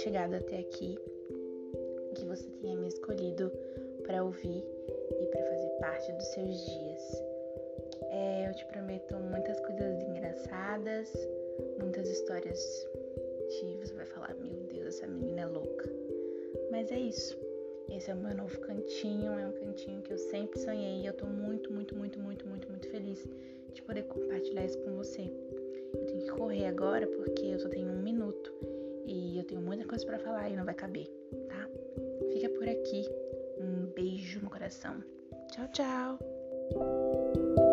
chegado até aqui, que você tenha me escolhido para ouvir e para fazer parte dos seus dias. Eu te prometo muitas coisas engraçadas, muitas histórias que você vai falar, meu Deus, essa menina é louca. Mas é isso. Esse é o meu novo cantinho, é um cantinho que eu sempre sonhei e eu tô muito feliz de poder compartilhar isso com você. Eu tenho que correr agora porque eu só tenho 1 minuto e eu tenho muita coisa pra falar e não vai caber, tá? Fica por aqui, um beijo no coração. Tchau, tchau!